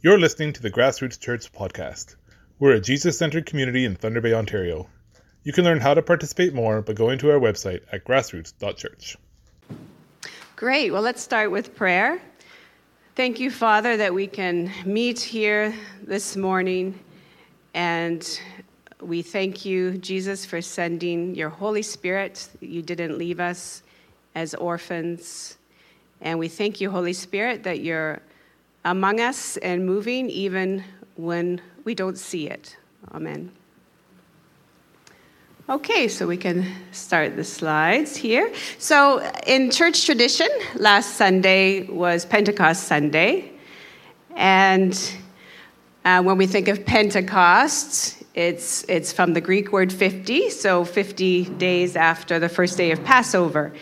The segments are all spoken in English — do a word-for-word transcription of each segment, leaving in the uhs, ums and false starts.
You're listening to the Grassroots Church podcast. We're a Jesus-centered community in Thunder Bay, Ontario. You can learn how to participate more by going to our website at grassroots dot church. Great. Well, let's start with prayer. Thank you, Father, that we can meet here this morning. And we thank you, Jesus, for sending your Holy Spirit. You didn't leave us as orphans. And we thank you, Holy Spirit, that you're among us and moving even when we don't see it. Amen. Okay, so we can start the slides here. So in church tradition, last Sunday was Pentecost Sunday. And uh, when we think of Pentecost, it's it's from the Greek word fifty, so fifty days after the first day of Passover.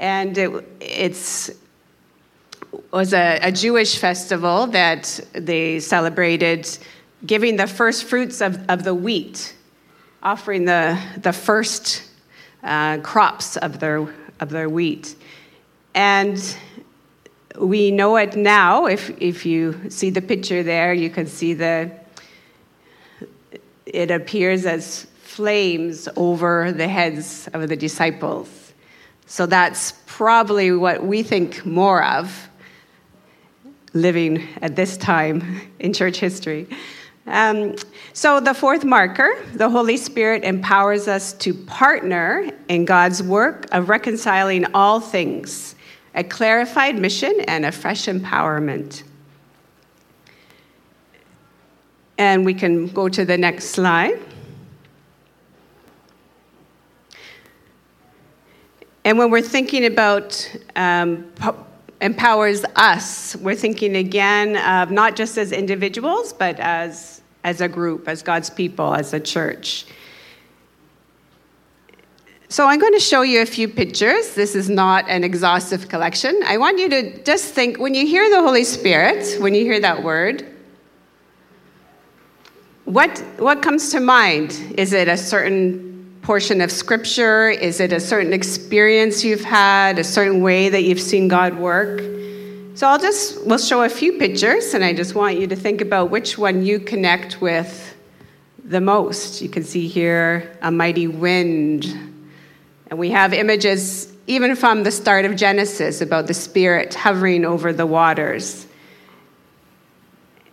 And it it's, was a, a Jewish festival that they celebrated giving the first fruits of, of the wheat, offering the the first uh, crops of their of their wheat. And we know it now. If if you see the picture there, you can see the it appears as flames over the heads of the disciples. So that's probably what we think more of living at this time in church history. Um, so the fourth marker, the Holy Spirit empowers us to partner in God's work of reconciling all things, a clarified mission and a fresh empowerment. And we can go to the next slide. And when we're thinking about um, po- empowers us, we're thinking again of not just as individuals, but as, as a group, as God's people, as a church. So I'm going to show you a few pictures. This is not an exhaustive collection. I want you to just think, when you hear the Holy Spirit, when you hear that word, what, what comes to mind? Is it a certain portion of scripture? Is it a certain experience you've had, a certain way that you've seen God work? So I'll just, we'll show a few pictures, and I just want you to think about which one you connect with the most. You can see here a mighty wind. And we have images even from the start of Genesis about the Spirit hovering over the waters.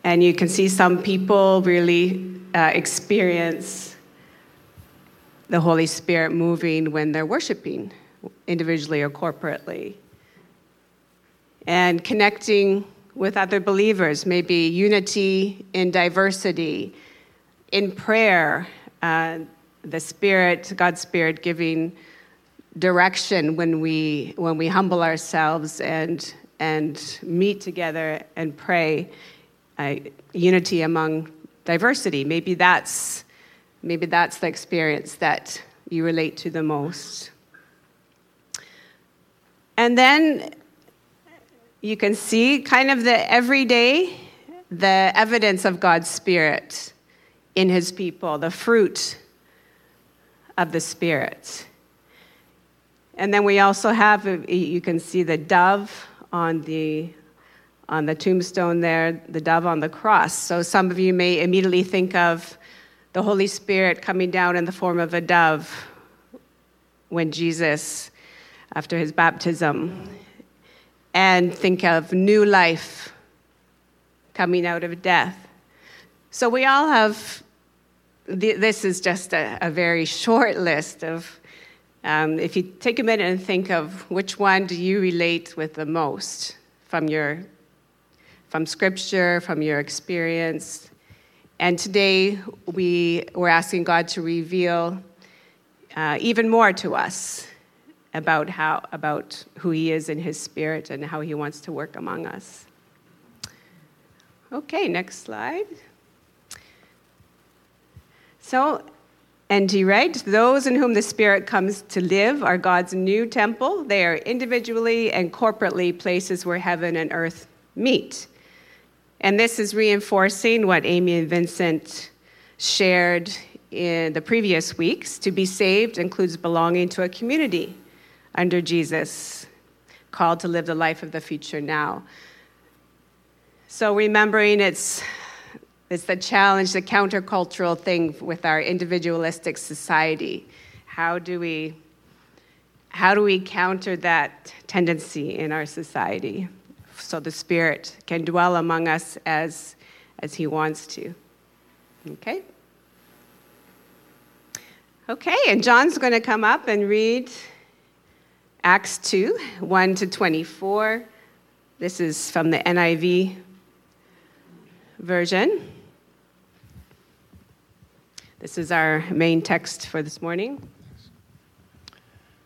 And you can see some people really uh, experience the Holy Spirit moving when they're worshiping, individually or corporately. And connecting with other believers, maybe unity in diversity, in prayer, uh, the Spirit, God's Spirit giving direction when we when we humble ourselves and and meet together and pray, uh, unity among diversity. Maybe that's Maybe that's the experience that you relate to the most. And then you can see kind of the everyday, the evidence of God's Spirit in his people, the fruit of the Spirit. And then we also have, you can see the dove on the on the tombstone there, the dove on the cross. So some of you may immediately think of the Holy Spirit coming down in the form of a dove when Jesus, after his baptism, and think of new life coming out of death. So we all have, this is just a, a very short list of, um, if you take a minute and think of which one do you relate with the most from your, from scripture, from your experience. And today, we, we're asking God to reveal uh, even more to us about how about who he is in his Spirit and how he wants to work among us. Okay, next slide. So, N T Wright, those in whom the Spirit comes to live are God's new temple. They are individually and corporately places where heaven and earth meet. And this is reinforcing what Amy and Vincent shared in the previous weeks. To be saved includes belonging to a community under Jesus, called to live the life of the future now. So remembering it's it's the challenge, the countercultural thing with our individualistic society. How do we how do we counter that tendency in our society so the Spirit can dwell among us as as He wants to? Okay. Okay, and John's going to come up and read Acts two, one to twenty-four. This is from the N I V version. This is our main text for this morning.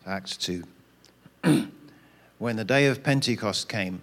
Acts two. When the day of Pentecost came,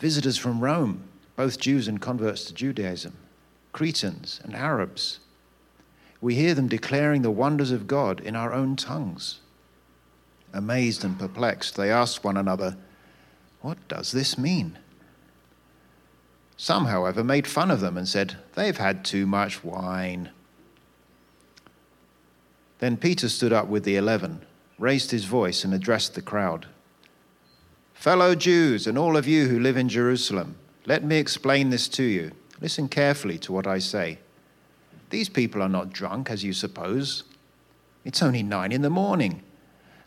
visitors from Rome, both Jews and converts to Judaism, Cretans and Arabs. We hear them declaring the wonders of God in our own tongues." Amazed and perplexed, they asked one another, "What does this mean?" Some, however, made fun of them and said, "They've had too much wine." Then Peter stood up with the eleven, raised his voice and addressed the crowd. "Fellow Jews and all of you who live in Jerusalem, let me explain this to you. Listen carefully to what I say. These people are not drunk, as you suppose. It's only nine in the morning.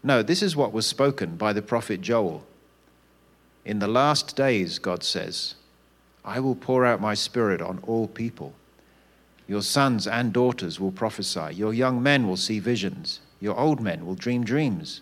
No, this is what was spoken by the prophet Joel. In the last days, God says, I will pour out my Spirit on all people. Your sons and daughters will prophesy. Your young men will see visions. Your old men will dream dreams.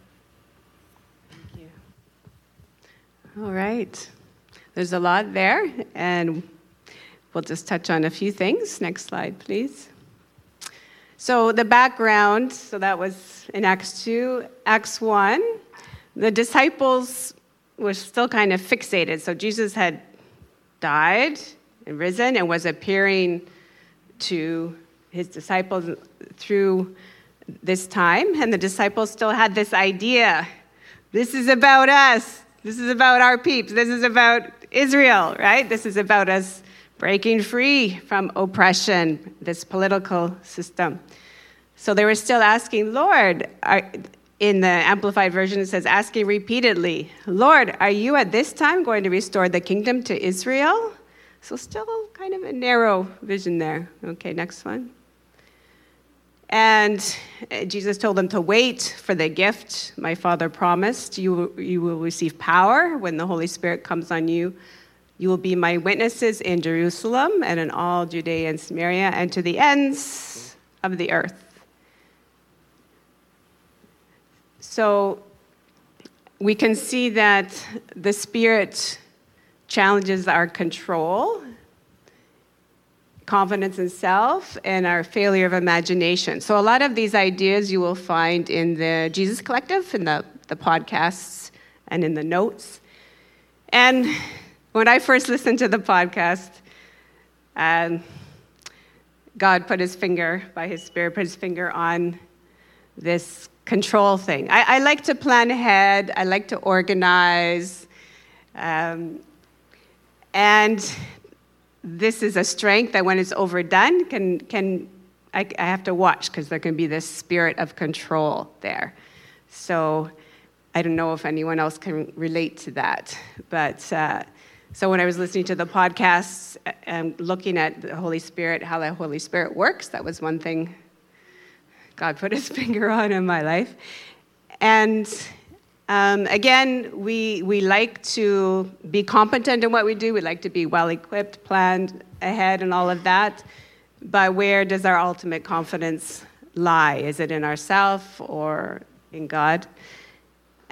All right. There's a lot there, and we'll just touch on a few things. Next slide, please. So the background, so that was in Acts two. Acts one, the disciples were still kind of fixated. So Jesus had died and risen and was appearing to his disciples through this time, and the disciples still had this idea. This is about us. This is about our peeps. This is about Israel, right? This is about us breaking free from oppression, this political system. So they were still asking, Lord, are, in the Amplified version it says, asking repeatedly, Lord, are you at this time going to restore the kingdom to Israel? So still kind of a narrow vision there. Okay, next one. And Jesus told them to wait for the gift my Father promised. You, you will receive power when the Holy Spirit comes on you. You will be my witnesses in Jerusalem and in all Judea and Samaria and to the ends of the earth. So we can see that the Spirit challenges our control, confidence in self, and our failure of imagination. So a lot of these ideas you will find in the Jesus Collective, in the, the podcasts, and in the notes. And when I first listened to the podcast, um, God put his finger, by his Spirit, put his finger on this control thing. I, I like to plan ahead. I like to organize. Um, and... This is a strength that when it's overdone, can can I, I have to watch, because there can be this spirit of control there. So I don't know if anyone else can relate to that. But uh, so when I was listening to the podcasts and looking at the Holy Spirit, how the Holy Spirit works, that was one thing God put his finger on in my life. And Um, again, we we like to be competent in what we do. We like to be well-equipped, planned ahead, and all of that. But where does our ultimate confidence lie? Is it in ourselves or in God?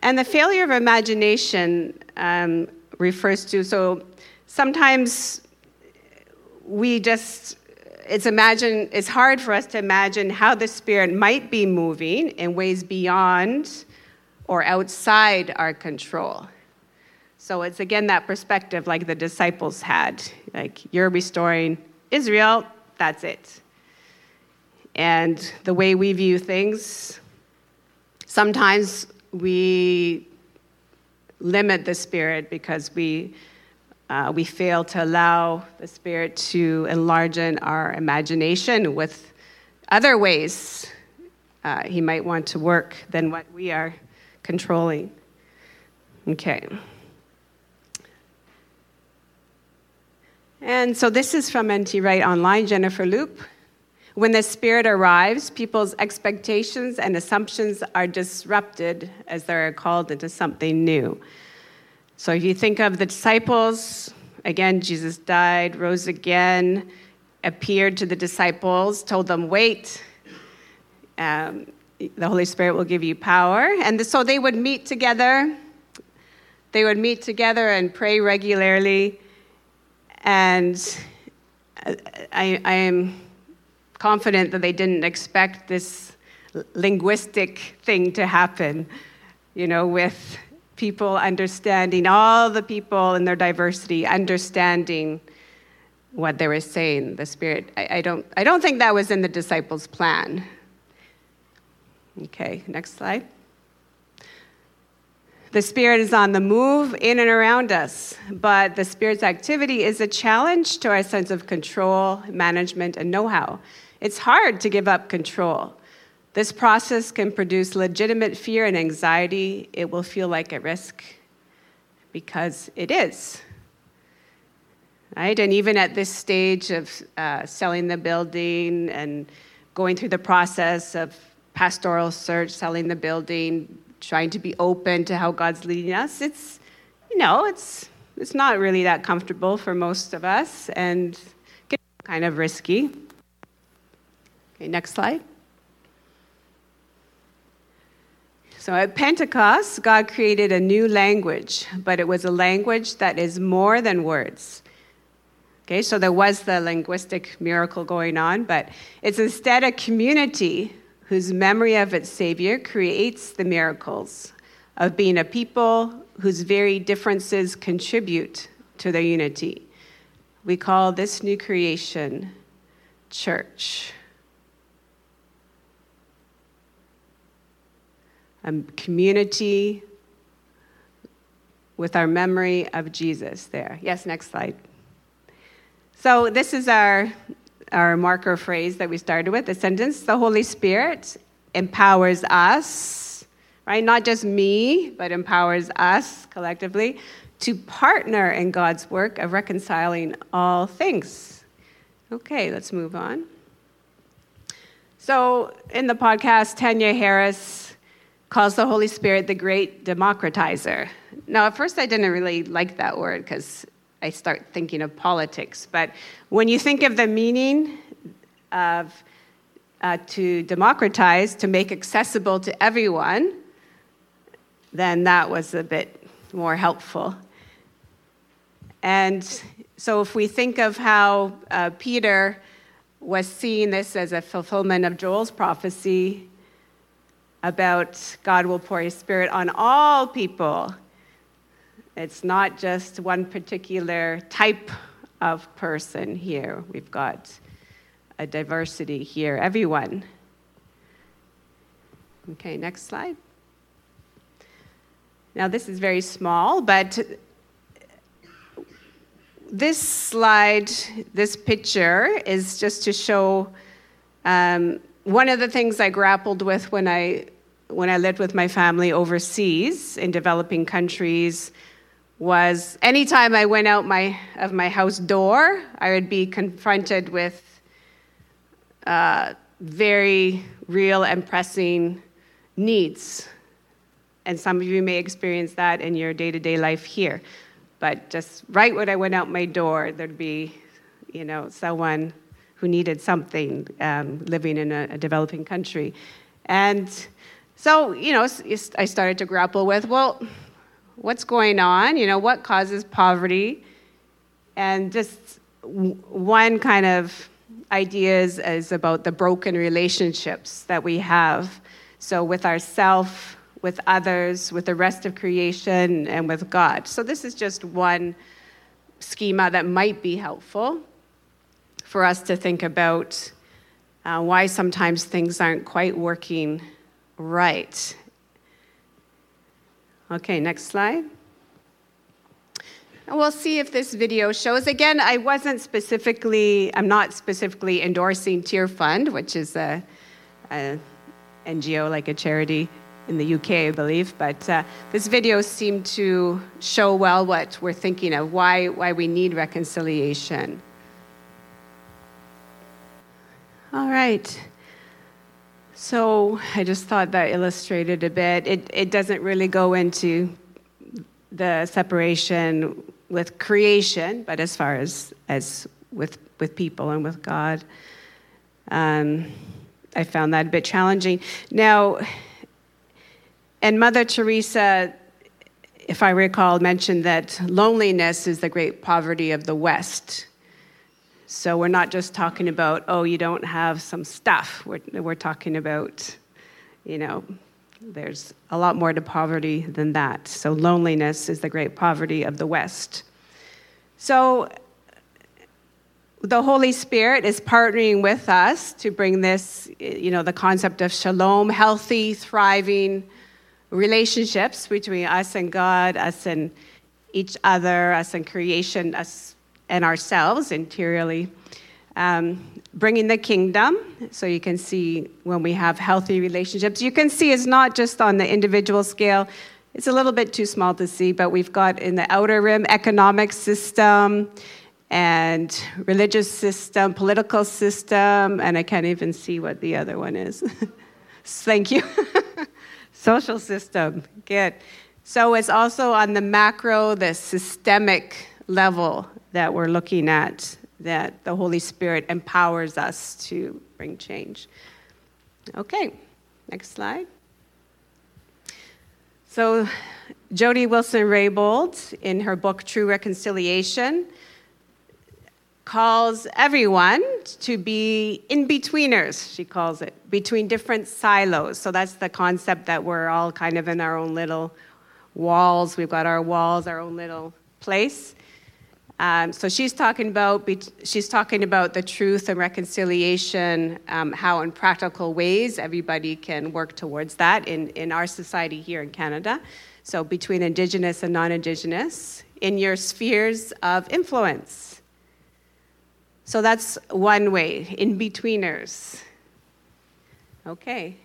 And the failure of imagination um, refers to, so sometimes we just, it's imagine. It's hard for us to imagine how the Spirit might be moving in ways beyond or outside our control. So it's again that perspective like the disciples had, like you're restoring Israel, that's it. And the way we view things, sometimes we limit the Spirit because we uh, we fail to allow the Spirit to enlarge in our imagination with other ways uh, he might want to work than what we are controlling. Okay. And so this is from N T Wright Online, Jennifer Loop. When the Spirit arrives, people's expectations and assumptions are disrupted as they're called into something new. So if you think of the disciples, again, Jesus died, rose again, appeared to the disciples, told them, wait, um, the Holy Spirit will give you power. And so they would meet together. They would meet together and pray regularly. And I, I am confident that they didn't expect this linguistic thing to happen, you know, with people understanding, all the people in their diversity understanding what they were saying, the Spirit. I, I don't, I don't think that was in the disciples' plan. Okay, next slide. The Spirit is on the move in and around us, but the Spirit's activity is a challenge to our sense of control, management, and know-how. It's hard to give up control. This process can produce legitimate fear and anxiety. It will feel like a risk because it is. Right? And even at this stage of uh, selling the building and going through the process of pastoral search, selling the building, trying to be open to how God's leading us, it's, you know, it's it's not really that comfortable for most of us and kind of risky. Okay, next slide. So at Pentecost, God created a new language, but it was a language that is more than words. Okay, so there was the linguistic miracle going on, but it's instead a community whose memory of its Savior creates the miracles of being a people whose very differences contribute to their unity. We call this new creation church. A community with our memory of Jesus there. Yes, next slide. So this is our... our marker phrase that we started with, the sentence, the Holy Spirit empowers us, right? Not just me, but empowers us collectively to partner in God's work of reconciling all things. Okay, let's move on. So in the podcast, Tanya Harris calls the Holy Spirit the great democratizer. Now, at first I didn't really like that word because I start thinking of politics. But when you think of the meaning of uh, to democratize, to make accessible to everyone, then that was a bit more helpful. And So if we think of how uh, Peter was seeing this as a fulfillment of Joel's prophecy about God will pour his spirit on all people, it's not just one particular type of person here. We've got a diversity here, everyone. Okay, next slide. Now, this is very small, but this slide, this picture, is just to show um, one of the things I grappled with when I when I lived with my family overseas in developing countries was anytime I went out my of my house door, I would be confronted with uh, very real and pressing needs. And some of you may experience that in your day-to-day life here. But just right when I went out my door, there'd be, you know, someone who needed something um, living in a, a developing country. And so, you know, I started to grapple with, well, what's going on? You know, what causes poverty? And just one kind of idea is, is about the broken relationships that we have. So with ourself, with others, with the rest of creation, and with God. So this is just one schema that might be helpful for us to think about uh, why sometimes things aren't quite working right. Okay, next slide. And we'll see if this video shows. Again, I wasn't specifically, I'm not specifically endorsing Tear Fund, which is a, a N G O, like a charity, in the U K, I believe, but uh, this video seemed to show well what we're thinking of, why why we need reconciliation. All right. So I just thought that illustrated a bit. It it doesn't really go into the separation with creation, but as far as as with with people and with God, um, I found that a bit challenging. Now. And Mother Teresa, if I recall, mentioned that loneliness is the great poverty of the West. So we're not just talking about, oh, you don't have some stuff. We're, we're talking about, you know, there's a lot more to poverty than that. So loneliness is the great poverty of the West. So the Holy Spirit is partnering with us to bring this, you know, the concept of shalom, healthy, thriving relationships between us and God, us and each other, us and creation, us and ourselves interiorly, um, bringing the kingdom. So you can see when we have healthy relationships, you can see it's not just on the individual scale. It's a little bit too small to see, but we've got in the outer rim economic system and religious system, political system, and I can't even see what the other one is. Thank you. Social system, good. So it's also on the macro, the systemic level that we're looking at, that the Holy Spirit empowers us to bring change. Okay, next slide. So Jody Wilson-Raybould, in her book, True Reconciliation, calls everyone to be in-betweeners, she calls it, between different silos. So that's the concept that we're all kind of in our own little walls. We've got our walls, our own little place. Um, so she's talking about she's talking about the truth and reconciliation, um, how in practical ways everybody can work towards that in, in our society here in Canada. So between Indigenous and non-Indigenous, in your spheres of influence. So that's one way, in-betweeners. Okay.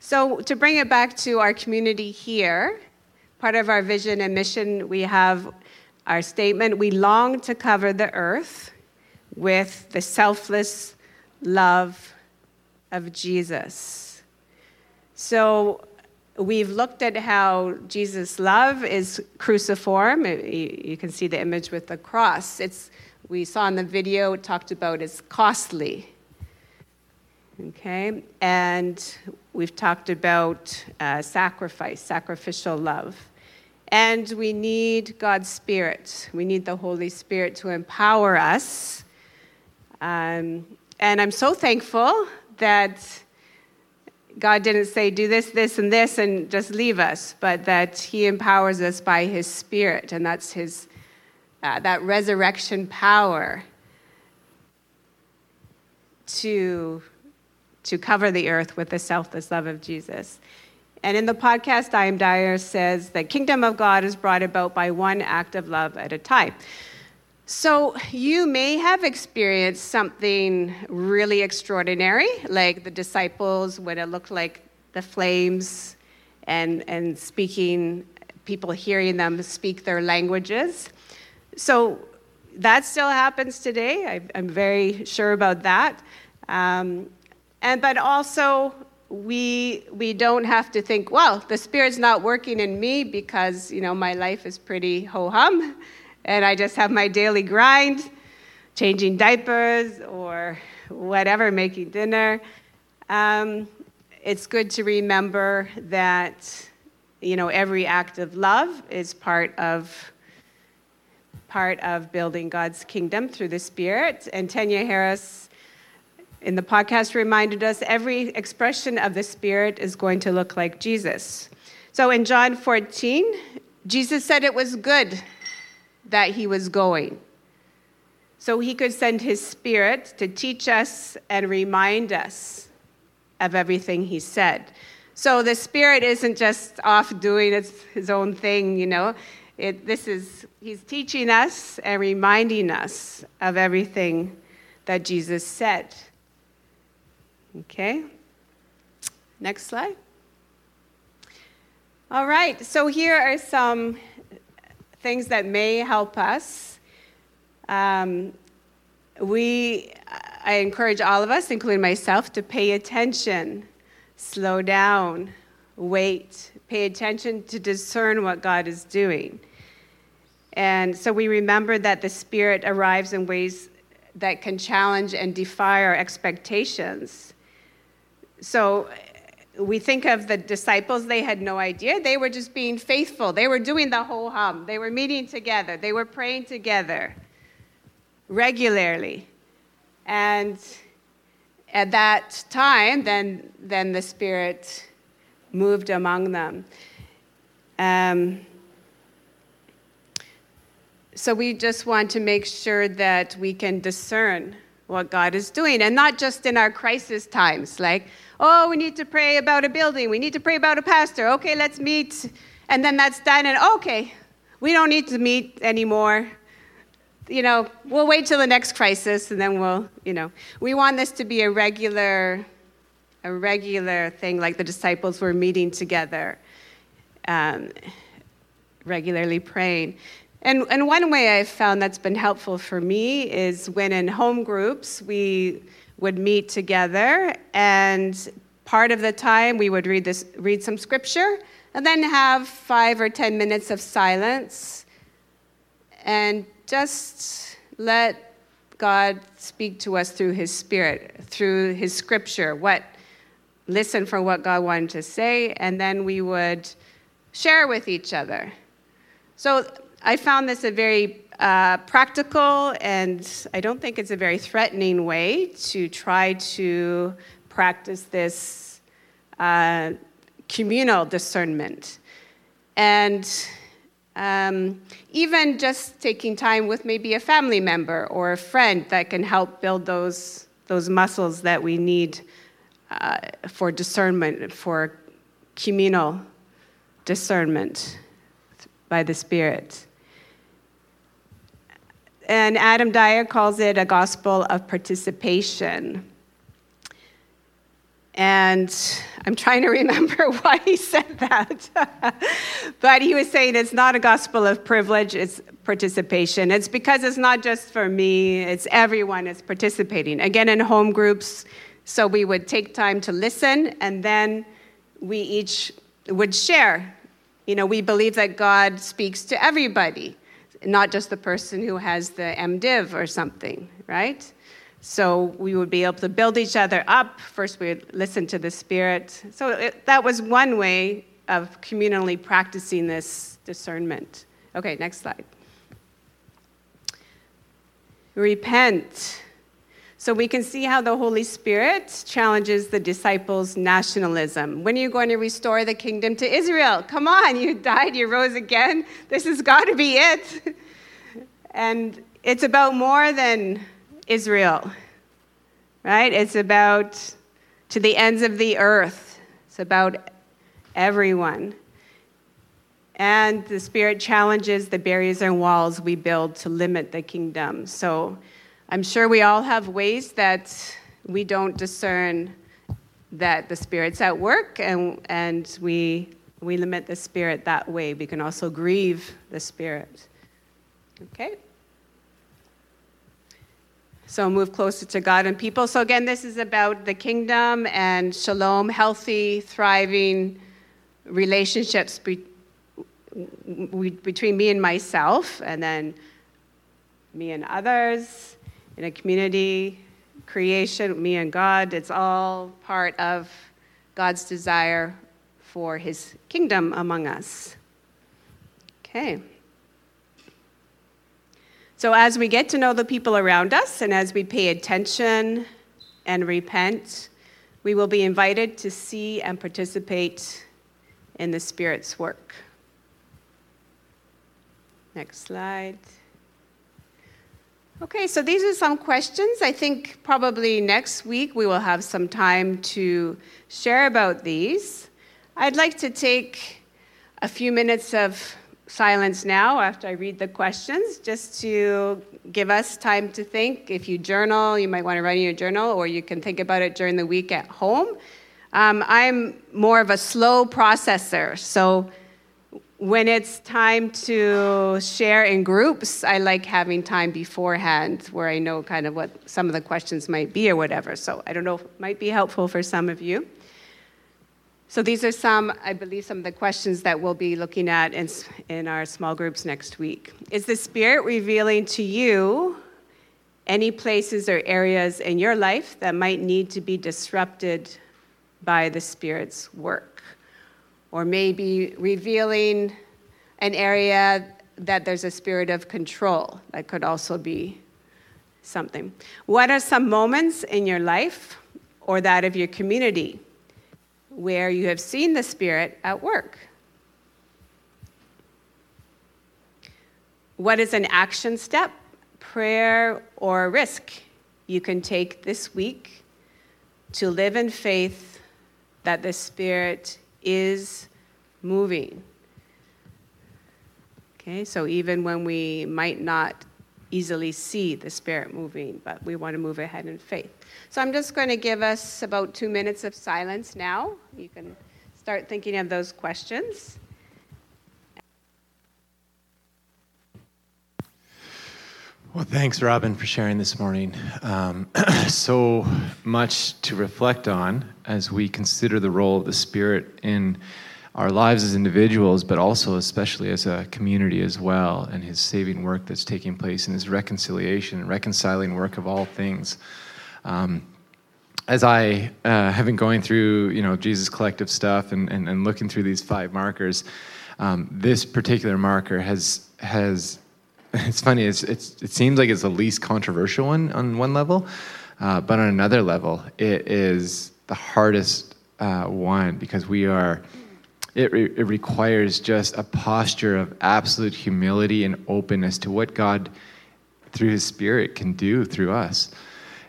So to bring it back to our community here, part of our vision and mission, we have our statement, we long to cover the earth with the selfless love of Jesus. So we've looked at how Jesus' love is cruciform. You can see the image with the cross. It's We saw in the video, it talked about it's costly, okay? And we've talked about uh, sacrifice, sacrificial love. And we need God's Spirit. We need the Holy Spirit to empower us. Um, and I'm so thankful that God didn't say, do this, this, and this, and just leave us, but that he empowers us by his Spirit, and that's his uh, that resurrection power to, to cover the earth with the selfless love of Jesus. And in the podcast, Adam Dyer says, the kingdom of God is brought about by one act of love at a time. So you may have experienced something really extraordinary, like the disciples, when it looked like the flames and, and speaking, people hearing them speak their languages. So that still happens today. I, I'm very sure about that. Um, and but also, we we don't have to think, well, the Spirit's not working in me because, you know, my life is pretty ho-hum, and I just have my daily grind, changing diapers or whatever, making dinner. Um, it's good to remember that, you know, every act of love is part of part of building God's kingdom through the Spirit. And Tanya Harris in the podcast reminded us every expression of the Spirit is going to look like Jesus. So in John fourteen, Jesus said it was good that he was going, so he could send his Spirit to teach us and remind us of everything he said. So the Spirit isn't just off doing his, his own thing, you know. It, this is, he's teaching us and reminding us of everything that Jesus said. Okay, next slide. All right, so here are some things that may help us. Um, we, I encourage all of us, including myself, to pay attention, slow down, wait, pay attention to discern what God is doing. And so we remember that the Spirit arrives in ways that can challenge and defy our expectations. So we think of the disciples, they had no idea. They were just being faithful. They were doing the whole hum. They were meeting together. They were praying together regularly. And at that time, then, then the Spirit moved among them. Um, so we just want to make sure that we can discern what God is doing, and not just in our crisis times, like, oh, we need to pray about a building, we need to pray about a pastor, okay, let's meet, and then that's done, and okay, we don't need to meet anymore. You know, we'll wait till the next crisis, and then we'll, you know. We want this to be a regular a regular thing, like the disciples were meeting together, um, regularly praying. And, and one way I've found that's been helpful for me is when in home groups, we would meet together, and part of the time we would read this, read some scripture, and then have five or ten minutes of silence, and just let God speak to us through his Spirit, through his scripture, what listen for what God wanted to say, and then we would share with each other. So I found this a very uh, practical, and I don't think it's a very threatening way to try to practice this uh, communal discernment. And um, even just taking time with maybe a family member or a friend that can help build those, those muscles that we need Uh, for discernment, for communal discernment by the Spirit. And Adam Dyer calls it a gospel of participation. And I'm trying to remember why he said that. But he was saying it's not a gospel of privilege, it's participation. It's because it's not just for me, it's everyone is participating. Again, in home groups, so we would take time to listen, and then we each would share. You know, we believe that God speaks to everybody, not just the person who has the MDiv or something, right? So we would be able to build each other up. First, we would listen to the Spirit. So it, that was one way of communally practicing this discernment. Okay, next slide. Repent. So we can see how the Holy Spirit challenges the disciples' nationalism. When are you going to restore the kingdom to Israel? Come on, you died, you rose again. This has got to be it. And it's about more than Israel, right? It's about to the ends of the earth. It's about everyone. And the Spirit challenges the barriers and walls we build to limit the kingdom. So I'm sure we all have ways that we don't discern that the Spirit's at work, and and we we limit the Spirit that way. We can also grieve the Spirit. Okay? So move closer to God and people. So again, this is about the kingdom and shalom, healthy, thriving relationships be, we, between me and myself, and then me and others, in a community, creation, me and God. It's all part of God's desire for his kingdom among us. Okay. So as we get to know the people around us and as we pay attention and repent, we will be invited to see and participate in the Spirit's work. Next slide. Okay, so these are some questions. I think probably next week we will have some time to share about these. I'd like to take a few minutes of silence now after I read the questions, just to give us time to think. If you journal, you might want to write in your journal, or you can think about it during the week at home. Um, I'm more of a slow processor, so when it's time to share in groups, I like having time beforehand where I know kind of what some of the questions might be or whatever. So I don't know if it might be helpful for some of you. So these are some, I believe, some of the questions that we'll be looking at in, in our small groups next week. Is the Spirit revealing to you any places or areas in your life that might need to be disrupted by the Spirit's work? Or maybe revealing an area that there's a spirit of control. That could also be something. What are some moments in your life or that of your community where you have seen the Spirit at work? What is an action step, prayer, or risk you can take this week to live in faith that the Spirit is moving? Okay, so even when we might not easily see the Spirit moving, but we want to move ahead in faith. So I'm just going to give us about two minutes of silence now. You can start thinking of those questions. Well, thanks, Robin, for sharing this morning. Um, so much to reflect on as we consider the role of the Spirit in our lives as individuals, but also especially as a community as well, and his saving work that's taking place and his reconciliation and reconciling work of all things. Um, as I uh, have been going through, you know, Jesus Collective stuff and, and, and looking through these five markers, um, this particular marker has has... It's funny, it's, it's, it seems like it's the least controversial one on one level, uh, but on another level, it is the hardest uh, one because we are, it, re- it requires just a posture of absolute humility and openness to what God, through his Spirit, can do through us.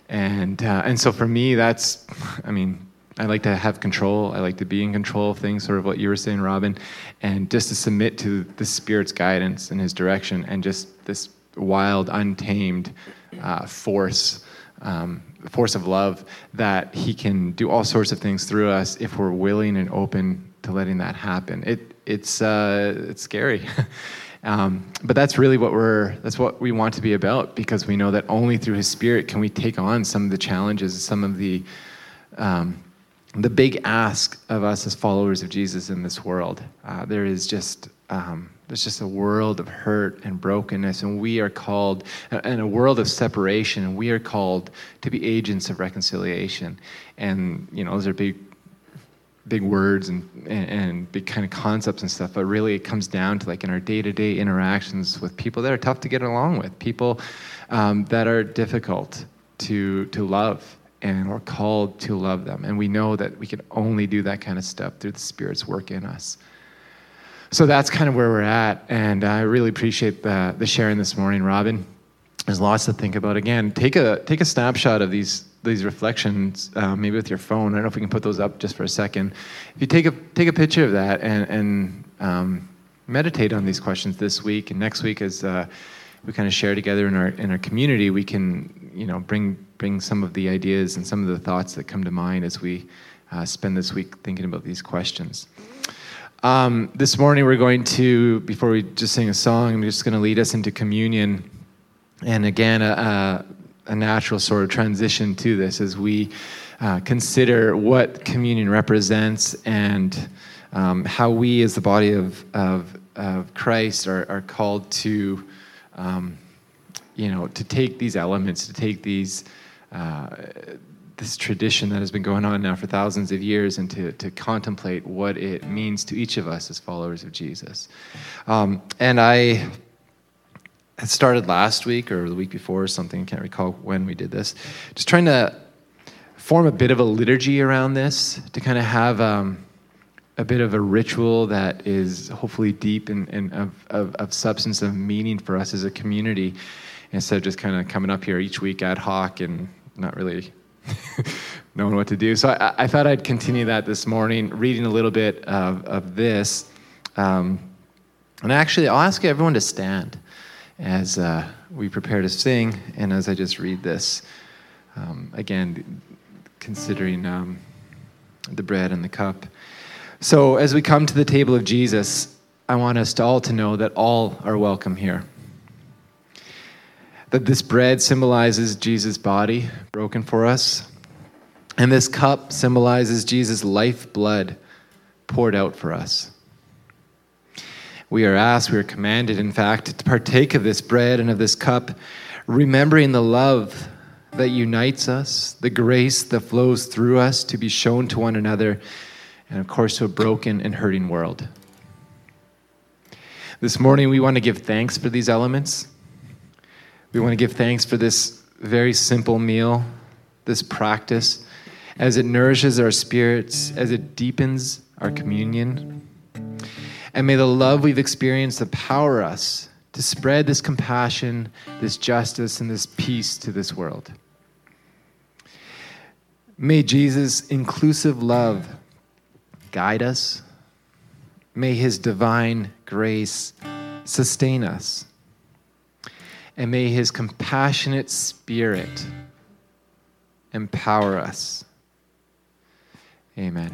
And uh, and so for me, that's, I mean, I like to have control. I like to be in control of things, sort of what you were saying, Robin, and just to submit to the Spirit's guidance and his direction, and just this wild, untamed uh, force, um, force of love that he can do all sorts of things through us if we're willing and open to letting that happen. It it's uh, it's scary, um, but that's really what we're that's what we want to be about, because we know that only through his Spirit can we take on some of the challenges, some of the um, the big ask of us as followers of Jesus in this world. Uh, there is just um, there's just a world of hurt and brokenness, and we are called, and a world of separation, and we are called to be agents of reconciliation. And, you know, those are big, big words and, and, and big kind of concepts and stuff, but really it comes down to like in our day-to-day interactions with people that are tough to get along with, people um, that are difficult to to love, and we're called to love them. And we know that we can only do that kind of stuff through the Spirit's work in us. So that's kind of where we're at, and I really appreciate the, the sharing this morning, Robin. There's lots to think about. Again, take a take a snapshot of these these reflections, uh, maybe with your phone. I don't know if we can put those up just for a second. If you take a take a picture of that and and um, meditate on these questions this week and next week, as uh, we kind of share together in our in our community, we can you know bring bring some of the ideas and some of the thoughts that come to mind as we uh, spend this week thinking about these questions. Um, this morning, we're going to before we just sing a song, I'm just going to lead us into communion. And again, a, a natural sort of transition to this as we uh, consider what communion represents and um, how we as the body of of, of Christ are, are called to, um, you know, to take these elements, to take these uh, this tradition that has been going on now for thousands of years and to, to contemplate what it means to each of us as followers of Jesus. Um, and I... It started last week or the week before or something. I can't recall when we did this. Just trying to form a bit of a liturgy around this to kind of have um, a bit of a ritual that is hopefully deep and, and of, of, of substance, of meaning for us as a community, instead of just kind of coming up here each week ad hoc and not really knowing what to do. So I, I thought I'd continue that this morning, reading a little bit of, of this. Um, and actually, I'll ask everyone to stand as uh, we prepare to sing, and as I just read this, um, again, considering um, the bread and the cup. So as we come to the table of Jesus, I want us to all to know that all are welcome here. That this bread symbolizes Jesus' body broken for us, and this cup symbolizes Jesus' life blood poured out for us. We are asked, we are commanded, in fact, to partake of this bread and of this cup, remembering the love that unites us, the grace that flows through us to be shown to one another, and of course, to a broken and hurting world. This morning, we want to give thanks for these elements. We want to give thanks for this very simple meal, this practice, as it nourishes our spirits, as it deepens our communion. And may the love we've experienced empower us to spread this compassion, this justice, and this peace to this world. May Jesus' inclusive love guide us. May his divine grace sustain us. And may his compassionate spirit empower us. Amen.